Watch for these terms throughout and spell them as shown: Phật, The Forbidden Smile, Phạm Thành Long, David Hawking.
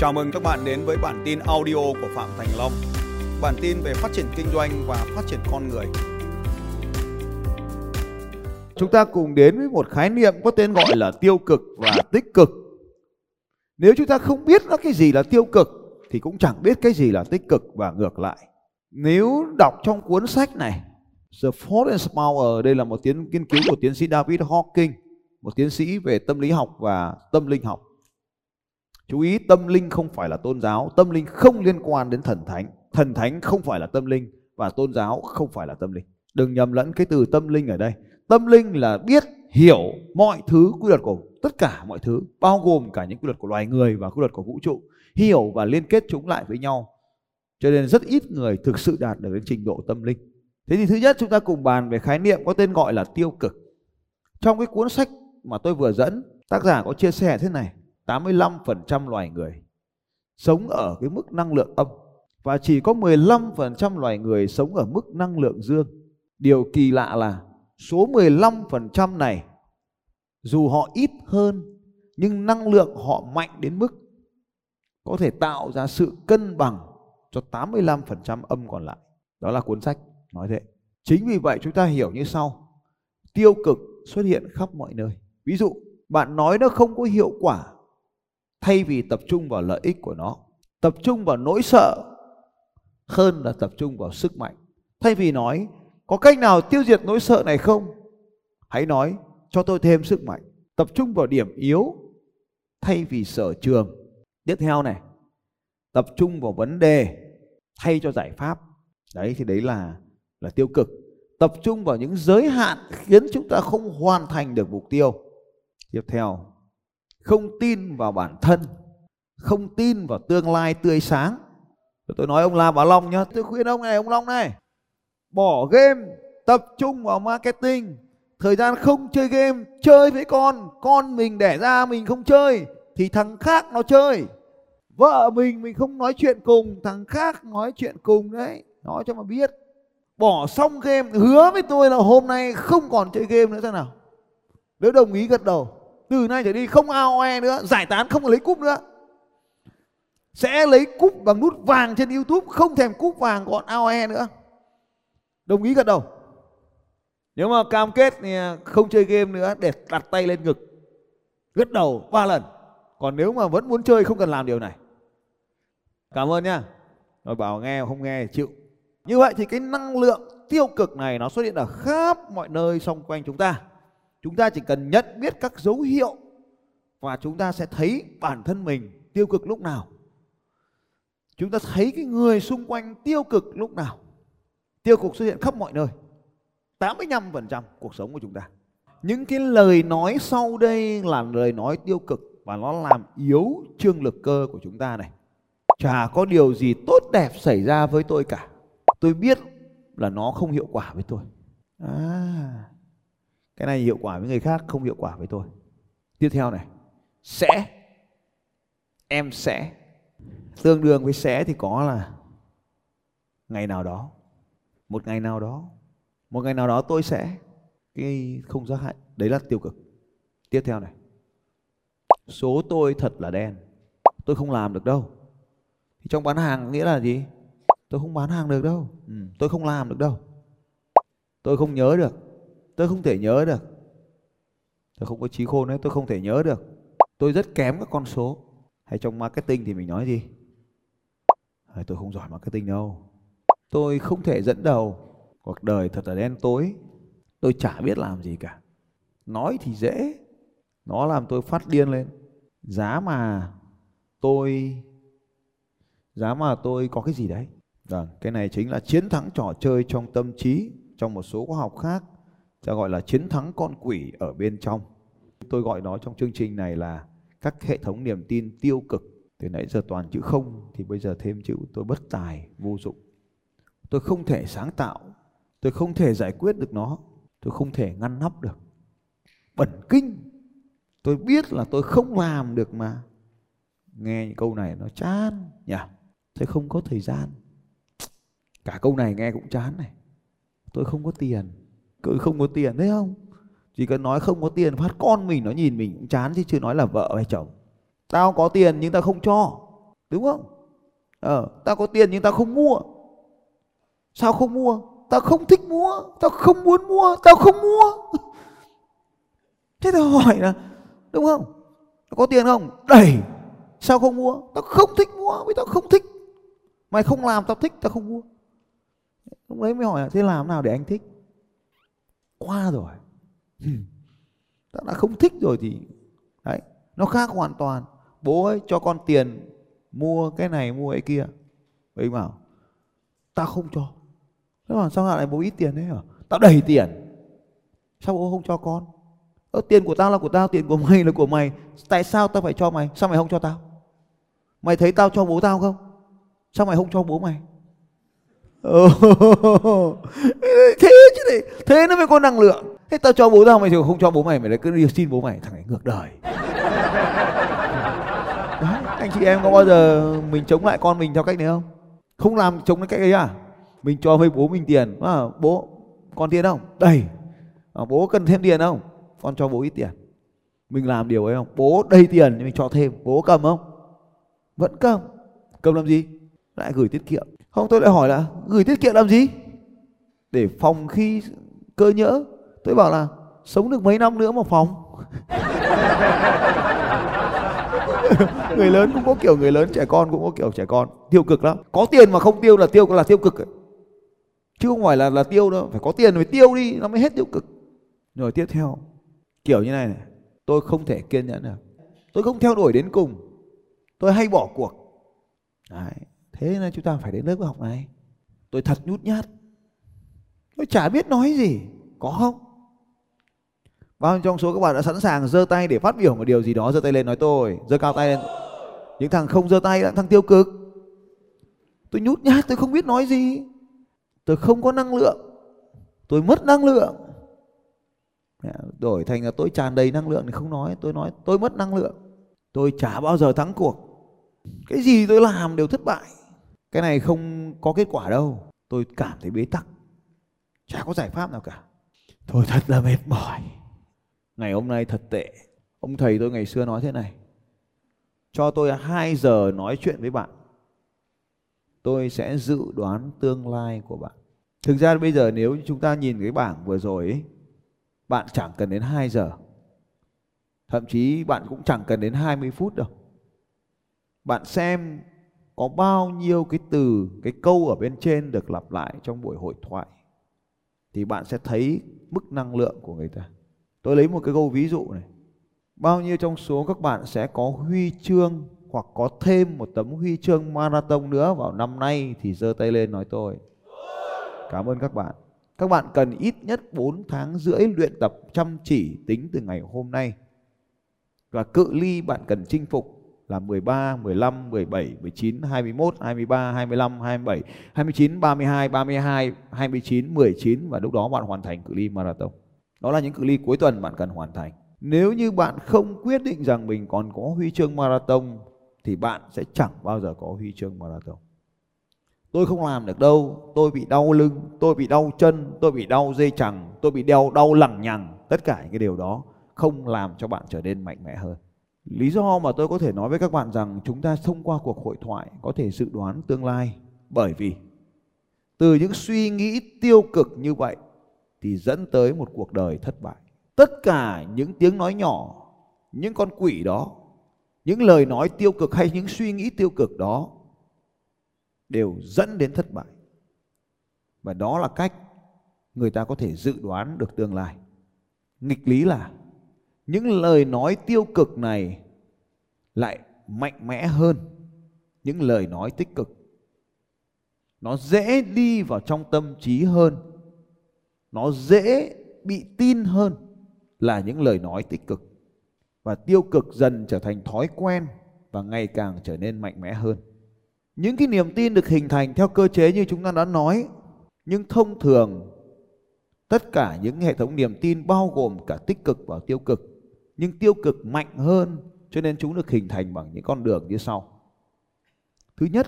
Chào mừng các bạn đến với bản tin audio của Phạm Thành Long. Bản tin về phát triển kinh doanh và phát triển con người. Chúng ta cùng đến với một khái niệm có tên gọi là tiêu cực và tích cực. Nếu chúng ta không biết nó cái gì là tiêu cực thì cũng chẳng biết cái gì là tích cực và ngược lại. Nếu đọc trong cuốn sách này, The Forbidden Smile, đây là một nghiên cứu của tiến sĩ David Hawking, một tiến sĩ về tâm lý học và tâm linh học. Chú ý, tâm linh không phải là tôn giáo, tâm linh không liên quan đến thần thánh không phải là tâm linh và tôn giáo không phải là tâm linh. Đừng nhầm lẫn cái từ tâm linh ở đây. Tâm linh là biết hiểu mọi thứ, quy luật của tất cả mọi thứ, bao gồm cả những quy luật của loài người và quy luật của vũ trụ, hiểu và liên kết chúng lại với nhau. Cho nên rất ít người thực sự đạt được đến trình độ tâm linh. Thế thì thứ nhất, chúng ta cùng bàn về khái niệm có tên gọi là tiêu cực. Trong cái cuốn sách mà tôi vừa dẫn, tác giả có chia sẻ thế này: 85% loài người sống ở cái mức năng lượng âm và chỉ có 15% loài người sống ở mức năng lượng dương. Điều kỳ lạ là số 15% này dù họ ít hơn nhưng năng lượng họ mạnh đến mức có thể tạo ra sự cân bằng cho 85% âm còn lại. Đó là cuốn sách nói thế. Chính vì vậy chúng ta hiểu như sau: tiêu cực xuất hiện khắp mọi nơi. Ví dụ bạn nói nó không có hiệu quả, thay vì tập trung vào lợi ích của nó, tập trung vào nỗi sợ hơn là tập trung vào sức mạnh. Thay vì nói có cách nào tiêu diệt nỗi sợ này không, hãy nói cho tôi thêm sức mạnh. Tập trung vào điểm yếu thay vì sở trường. Tiếp theo này, tập trung vào vấn đề thay cho giải pháp. Đấy thì đấy là tiêu cực. Tập trung vào những giới hạn khiến chúng ta không hoàn thành được mục tiêu. Tiếp theo, không tin vào bản thân, không tin vào tương lai tươi sáng. Tôi nói ông La Bảo Long nhá, tôi khuyên ông này, ông Long này, bỏ game, tập trung vào marketing. Thời gian không chơi game, chơi với con mình đẻ ra mình không chơi thì thằng khác nó chơi. Vợ mình không nói chuyện cùng, thằng khác nói chuyện cùng đấy, nói cho mà biết. Bỏ xong game, hứa với tôi là hôm nay không còn chơi game nữa thế nào. Nếu đồng ý gật đầu, từ nay trở đi không AOE nữa, giải tán không lấy cúp nữa. Sẽ lấy cúp bằng nút vàng trên YouTube, không thèm cúp vàng còn AOE nữa. Đồng ý gật đầu. Nếu mà cam kết thì không chơi game nữa, để đặt tay lên ngực, gật đầu 3 lần. Còn nếu mà vẫn muốn chơi không cần làm điều này. Cảm ơn nha. Rồi bảo nghe không nghe chịu. Như vậy thì cái năng lượng tiêu cực này nó xuất hiện ở khắp mọi nơi xung quanh chúng ta. Chúng ta chỉ cần nhận biết các dấu hiệu và chúng ta sẽ thấy bản thân mình tiêu cực lúc nào. Chúng ta thấy cái người xung quanh tiêu cực lúc nào. Tiêu cực xuất hiện khắp mọi nơi. 85% cuộc sống của chúng ta. Những cái lời nói sau đây là lời nói tiêu cực và nó làm yếu trương lực cơ của chúng ta này. Chả có điều gì tốt đẹp xảy ra với tôi cả. Tôi biết là nó không hiệu quả với tôi. Cái này hiệu quả với người khác, không hiệu quả với tôi. Tiếp theo này, sẽ, em sẽ, tương đương với sẽ thì có là ngày nào đó, một ngày nào đó, một ngày nào đó tôi sẽ, cái không giác hại, đấy là tiêu cực. Tiếp theo này, số tôi thật là đen, tôi không làm được đâu. Thì trong bán hàng nghĩa là gì? Tôi không bán hàng được đâu, tôi không làm được đâu, tôi không nhớ được. Tôi không thể nhớ được. Tôi không có trí khôn đấy. Tôi không thể nhớ được. Tôi rất kém các con số. Hay trong marketing thì mình nói gì? Tôi không giỏi marketing đâu. Tôi không thể dẫn đầu. Cuộc đời thật là đen tối. Tôi chả biết làm gì cả. Nói thì dễ. Nó làm tôi phát điên lên. Giá mà tôi có cái gì đấy. Cái này chính là chiến thắng trò chơi trong tâm trí. Trong một số khoa học khác, ta gọi là chiến thắng con quỷ ở bên trong. Tôi gọi nó trong chương trình này là các hệ thống niềm tin tiêu cực. Từ nãy giờ toàn chữ không thì bây giờ thêm chữ tôi bất tài, vô dụng. Tôi không thể sáng tạo. Tôi không thể giải quyết được nó. Tôi không thể ngăn nắp được. Bẩn kinh. Tôi biết là tôi không làm được mà. Nghe những câu này nó chán nhỉ. Tôi không có thời gian. Cả câu này nghe cũng chán này. Tôi không có tiền. Cứ không có tiền thấy không? Chỉ cần nói không có tiền phát con mình nó nhìn mình cũng chán chứ chưa nói là vợ hay chồng. Tao có tiền nhưng tao không cho. Đúng không? Tao có tiền nhưng tao không mua. Sao không mua? Tao không thích mua, tao không muốn mua, tao không mua. Thế tao hỏi là đúng không? Tao có tiền không? Đầy. Sao không mua? Tao không thích mua, vì tao không thích. Mày không làm tao thích, tao không mua. Lúc đấy mới hỏi là thế làm nào để anh thích? Qua rồi. Tao đã không thích rồi thì đấy, nó khác hoàn toàn. Bố ấy cho con tiền mua cái này mua cái kia, bố bảo tao không cho. Thế mà sao lại bố ít tiền thế hả? Tao đầy tiền. Sao bố không cho con? Tiền của tao là của tao, tiền của mày là của mày. Tại sao tao phải cho mày? Sao mày không cho tao? Mày thấy tao cho bố tao không? Sao mày không cho bố mày? Thế chứ này, thế nó mới có năng lượng. Thế tao cho bố tao, mày không cho bố mày, mày lại cứ đi xin bố mày. Thằng này ngược đời. Đó, anh chị em có bao giờ mình chống lại con mình theo cách này không? Không làm chống cái cách ấy à? Mình cho với bố mình tiền, bố con tiền không? Đầy. Bố cần thêm tiền không? Con cho bố ít tiền. Mình làm điều ấy không? Bố đầy tiền thì mình cho thêm. Bố cầm không? Vẫn cầm. Cầm làm gì? Lại gửi tiết kiệm. Không, tôi lại hỏi là gửi tiết kiệm làm gì? Để phòng khi cơ nhỡ. Tôi bảo là sống được mấy năm nữa mà phòng. Người lớn cũng có kiểu người lớn, trẻ con cũng có kiểu trẻ con. Tiêu cực lắm. Có tiền mà không tiêu là tiêu cực ấy. Chứ không phải là tiêu đâu. Phải có tiền phải tiêu đi, nó mới hết tiêu cực. Rồi tiếp theo kiểu như này này, tôi không thể kiên nhẫn được. Tôi không theo đuổi đến cùng. Tôi hay bỏ cuộc. Đấy. Thế nên chúng ta phải đến lớp học này. Tôi thật nhút nhát. Tôi chả biết nói gì. Có không? Bao nhiêu trong số các bạn đã sẵn sàng giơ tay để phát biểu một điều gì đó? Giơ tay lên nói tôi. Giơ cao tay lên. Những thằng không giơ tay là thằng tiêu cực. Tôi nhút nhát, tôi không biết nói gì. Tôi không có năng lượng. Tôi mất năng lượng. Đổi thành là tôi tràn đầy năng lượng thì không nói. Tôi nói tôi mất năng lượng. Tôi chả bao giờ thắng cuộc. Cái gì tôi làm đều thất bại. Cái này không có kết quả đâu. Tôi cảm thấy bế tắc. Chả có giải pháp nào cả. Tôi thật là mệt mỏi. Ngày hôm nay thật tệ. Ông thầy tôi ngày xưa nói thế này: cho tôi 2 giờ nói chuyện với bạn, tôi sẽ dự đoán tương lai của bạn. Thực ra bây giờ nếu chúng ta nhìn cái bảng vừa rồi ấy, bạn chẳng cần đến 2 giờ. Thậm chí bạn cũng chẳng cần đến 20 phút đâu. Bạn xem có bao nhiêu cái từ, cái câu ở bên trên được lặp lại trong buổi hội thoại thì bạn sẽ thấy mức năng lượng của người ta. Tôi lấy một cái câu ví dụ này. Bao nhiêu trong số các bạn sẽ có huy chương hoặc có thêm một tấm huy chương marathon nữa vào năm nay thì giơ tay lên nói tôi. Cảm ơn các bạn. Các bạn cần ít nhất 4 tháng rưỡi luyện tập chăm chỉ tính từ ngày hôm nay. Và cự ly bạn cần chinh phục là 13, 15, 17, 19, 21, 23, 25, 27, 29, 32, 32, 29, 19 và lúc đó bạn hoàn thành cự ly marathon. Đó là những cự ly cuối tuần bạn cần hoàn thành. Nếu như bạn không quyết định rằng mình còn có huy chương marathon thì bạn sẽ chẳng bao giờ có huy chương marathon. Tôi không làm được đâu, tôi bị đau lưng, tôi bị đau chân, tôi bị đau dây chằng, tôi bị đau lằng nhằng. Tất cả những cái điều đó không làm cho bạn trở nên mạnh mẽ hơn. Lý do mà tôi có thể nói với các bạn rằng chúng ta thông qua cuộc hội thoại có thể dự đoán tương lai, bởi vì từ những suy nghĩ tiêu cực như vậy thì dẫn tới một cuộc đời thất bại. Tất cả những tiếng nói nhỏ, những con quỷ đó, những lời nói tiêu cực hay những suy nghĩ tiêu cực đó đều dẫn đến thất bại. Và đó là cách người ta có thể dự đoán được tương lai. Nghịch lý là những lời nói tiêu cực này lại mạnh mẽ hơn những lời nói tích cực. Nó dễ đi vào trong tâm trí hơn. Nó dễ bị tin hơn là những lời nói tích cực. Và tiêu cực dần trở thành thói quen và ngày càng trở nên mạnh mẽ hơn. Những cái niềm tin được hình thành theo cơ chế như chúng ta đã nói. Nhưng thông thường tất cả những hệ thống niềm tin bao gồm cả tích cực và tiêu cực. Nhưng tiêu cực mạnh hơn cho nên chúng được hình thành bằng những con đường như sau. Thứ nhất,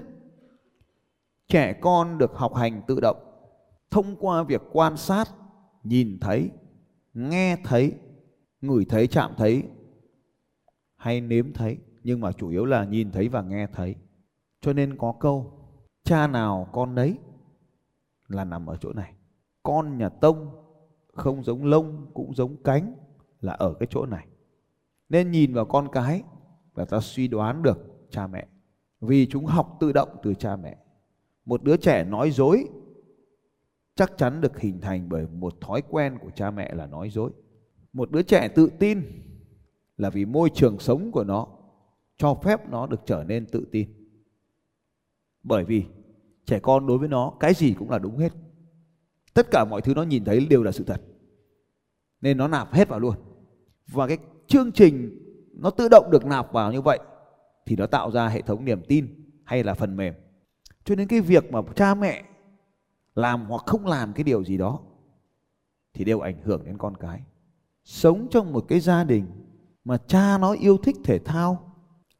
trẻ con được học hành tự động thông qua việc quan sát, nhìn thấy, nghe thấy, ngửi thấy, chạm thấy hay nếm thấy. Nhưng mà chủ yếu là nhìn thấy và nghe thấy. Cho nên có câu cha nào con đấy là nằm ở chỗ này. Con nhà tông không giống lông cũng giống cánh là ở cái chỗ này. Nên nhìn vào con cái là ta suy đoán được cha mẹ, vì chúng học tự động từ cha mẹ. Một đứa trẻ nói dối chắc chắn được hình thành bởi một thói quen của cha mẹ là nói dối. Một đứa trẻ tự tin là vì môi trường sống của nó cho phép nó được trở nên tự tin. Bởi vì trẻ con đối với nó cái gì cũng là đúng hết. Tất cả mọi thứ nó nhìn thấy đều là sự thật. Nên nó nạp hết vào luôn. Và cái chương trình nó tự động được nạp vào như vậy thì nó tạo ra hệ thống niềm tin hay là phần mềm. Cho nên cái việc mà cha mẹ làm hoặc không làm cái điều gì đó thì đều ảnh hưởng đến con cái. Sống trong một cái gia đình mà cha nó yêu thích thể thao,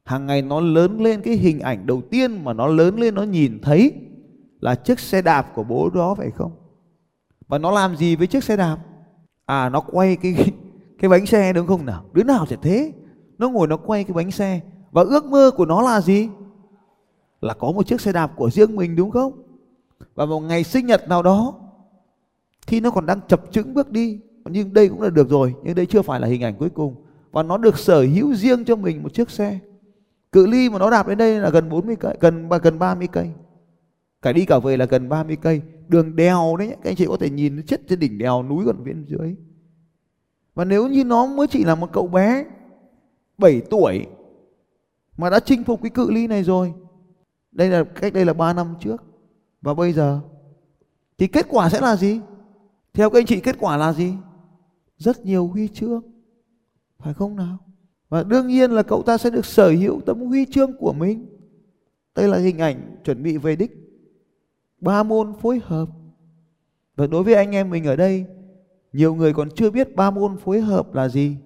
hàng ngày nó lớn lên, cái hình ảnh đầu tiên mà nó lớn lên nó nhìn thấy là chiếc xe đạp của bố đó, phải không? Và nó làm gì với chiếc xe đạp? À, nó quay cái bánh xe, đúng không nào? Đứa nào chả thế, nó ngồi nó quay cái bánh xe. Và ước mơ của nó là gì? Là có một chiếc xe đạp của riêng mình, đúng không? Và một ngày sinh nhật nào đó khi nó còn đang chập chững bước đi, nhưng đây cũng là được rồi, nhưng đây chưa phải là hình ảnh cuối cùng. Và nó được sở hữu riêng cho mình một chiếc xe. Cự ly mà nó đạp đến đây là gần 40 cây, gần 30 cây. Cả đi cả về là gần 30 cây. Đường đèo đấy, các anh chị có thể nhìn nó chất trên đỉnh đèo, núi còn bên dưới. Và nếu như nó mới chỉ là một cậu bé 7 tuổi mà đã chinh phục cái cự ly này rồi. Đây là cách đây là 3 năm trước. Và bây giờ thì kết quả sẽ là gì? Theo các anh chị kết quả là gì? Rất nhiều huy chương, phải không nào? Và đương nhiên là cậu ta sẽ được sở hữu tấm huy chương của mình. Đây là hình ảnh chuẩn bị về đích 3 môn phối hợp. Và đối với anh em mình ở đây, nhiều người còn chưa biết 3 môn phối hợp là gì.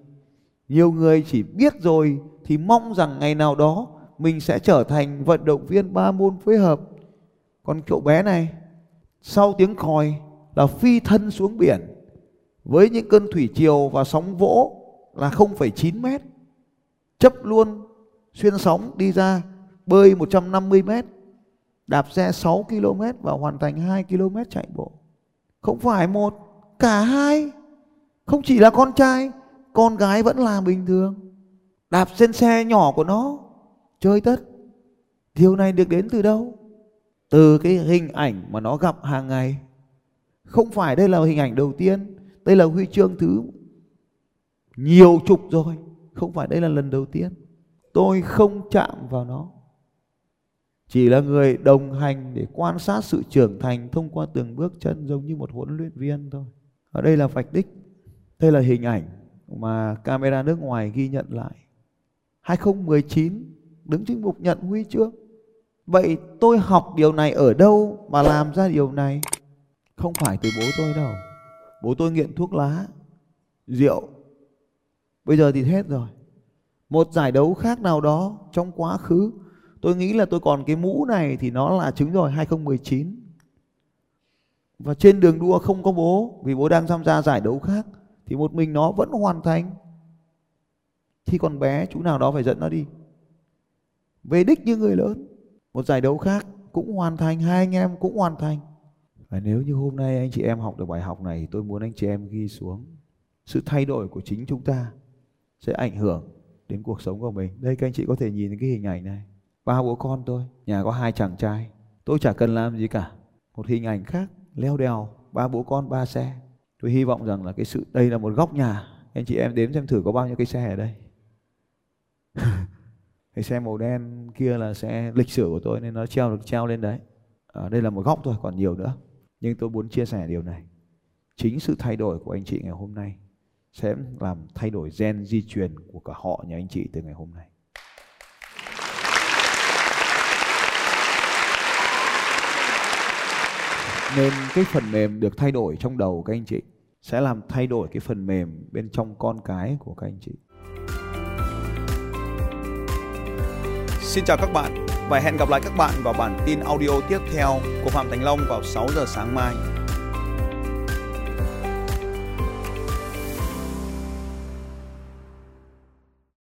Nhiều người chỉ biết rồi thì mong rằng ngày nào đó mình sẽ trở thành vận động viên 3 môn phối hợp. Còn cậu bé này, sau tiếng còi là phi thân xuống biển với những cơn thủy triều và sóng vỗ là 0,9 mét. Chấp luôn xuyên sóng đi ra, bơi 150 mét, đạp xe 6 km và hoàn thành 2 km chạy bộ. Không phải một, cả hai. Không chỉ là con trai, con gái vẫn làm bình thường. Đạp trên xe nhỏ của nó, chơi tất. Điều này được đến từ đâu? Từ cái hình ảnh mà nó gặp hàng ngày. Không phải đây là hình ảnh đầu tiên, đây là huy chương thứ nhiều chục rồi. Không phải đây là lần đầu tiên. Tôi không chạm vào nó, chỉ là người đồng hành để quan sát sự trưởng thành thông qua từng bước chân, giống như một huấn luyện viên thôi. Ở đây là vạch đích. Đây là hình ảnh mà camera nước ngoài ghi nhận lại. 2019 đứng chinh phục nhận huy chương. Vậy tôi học điều này ở đâu mà làm ra điều này? Không phải từ bố tôi đâu. Bố tôi nghiện thuốc lá, rượu. Bây giờ thì hết rồi. Một giải đấu khác nào đó trong quá khứ, tôi nghĩ là tôi còn cái mũ này thì nó là trứng rồi 2019. Và trên đường đua không có bố, vì bố đang tham gia giải đấu khác, thì một mình nó vẫn hoàn thành. Thì còn bé chú nào đó phải dẫn nó đi về đích như người lớn. Một giải đấu khác cũng hoàn thành, hai anh em cũng hoàn thành. Và nếu như hôm nay anh chị em học được bài học này thì tôi muốn anh chị em ghi xuống. Sự thay đổi của chính chúng ta sẽ ảnh hưởng đến cuộc sống của mình. Đây các anh chị có thể nhìn cái hình ảnh này. 3 bố con tôi, nhà có 2 chàng trai. Tôi chả cần làm gì cả. Một hình ảnh khác, leo đèo, 3 bố con, 3 xe. Tôi hy vọng rằng là đây là một góc nhà. Anh chị em đếm xem thử có bao nhiêu cái xe ở đây. Cái xe màu đen kia là xe lịch sử của tôi nên nó treo lên đấy. Đây là một góc thôi, còn nhiều nữa. Nhưng tôi muốn chia sẻ điều này. Chính sự thay đổi của anh chị ngày hôm nay sẽ làm thay đổi gen di truyền của cả họ nhà anh chị từ ngày hôm nay. Nên cái phần mềm được thay đổi trong đầu các anh chị sẽ làm thay đổi cái phần mềm bên trong con cái của các anh chị. Xin chào các bạn và hẹn gặp lại các bạn vào bản tin audio tiếp theo của Phạm Thành Long vào 6 giờ sáng mai.